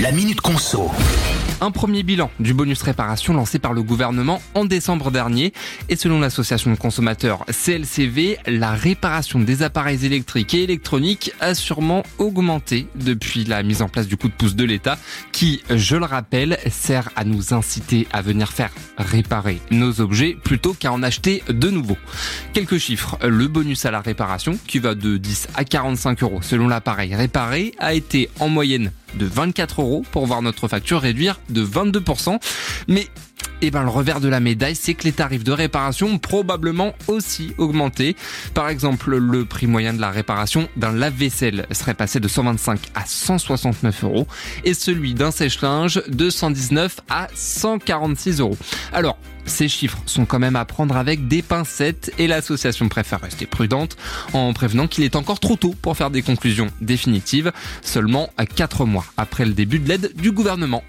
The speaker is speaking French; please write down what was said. La Minute Conso. Un premier bilan du bonus réparation lancé par le gouvernement en décembre dernier. Et selon l'association de consommateurs CLCV, la réparation des appareils électriques et électroniques a sûrement augmenté depuis la mise en place du coup de pouce de l'État qui, je le rappelle, sert à nous inciter à venir faire réparer nos objets plutôt qu'à en acheter de nouveaux. Quelques chiffres. Le bonus à la réparation, qui va de 10 à 45 € selon l'appareil réparé, a été en moyenne de 24 € pour voir notre facture réduire de 22%. Mais le revers de la médaille, c'est que les tarifs de réparation ont probablement aussi augmenté. Par exemple, le prix moyen de la réparation d'un lave-vaisselle serait passé de 125 à 169 € et celui d'un sèche-linge de 119 à 146 €. Alors, ces chiffres sont quand même à prendre avec des pincettes et l'association préfère rester prudente en prévenant qu'il est encore trop tôt pour faire des conclusions définitives, seulement 4 mois après le début de l'aide du gouvernement.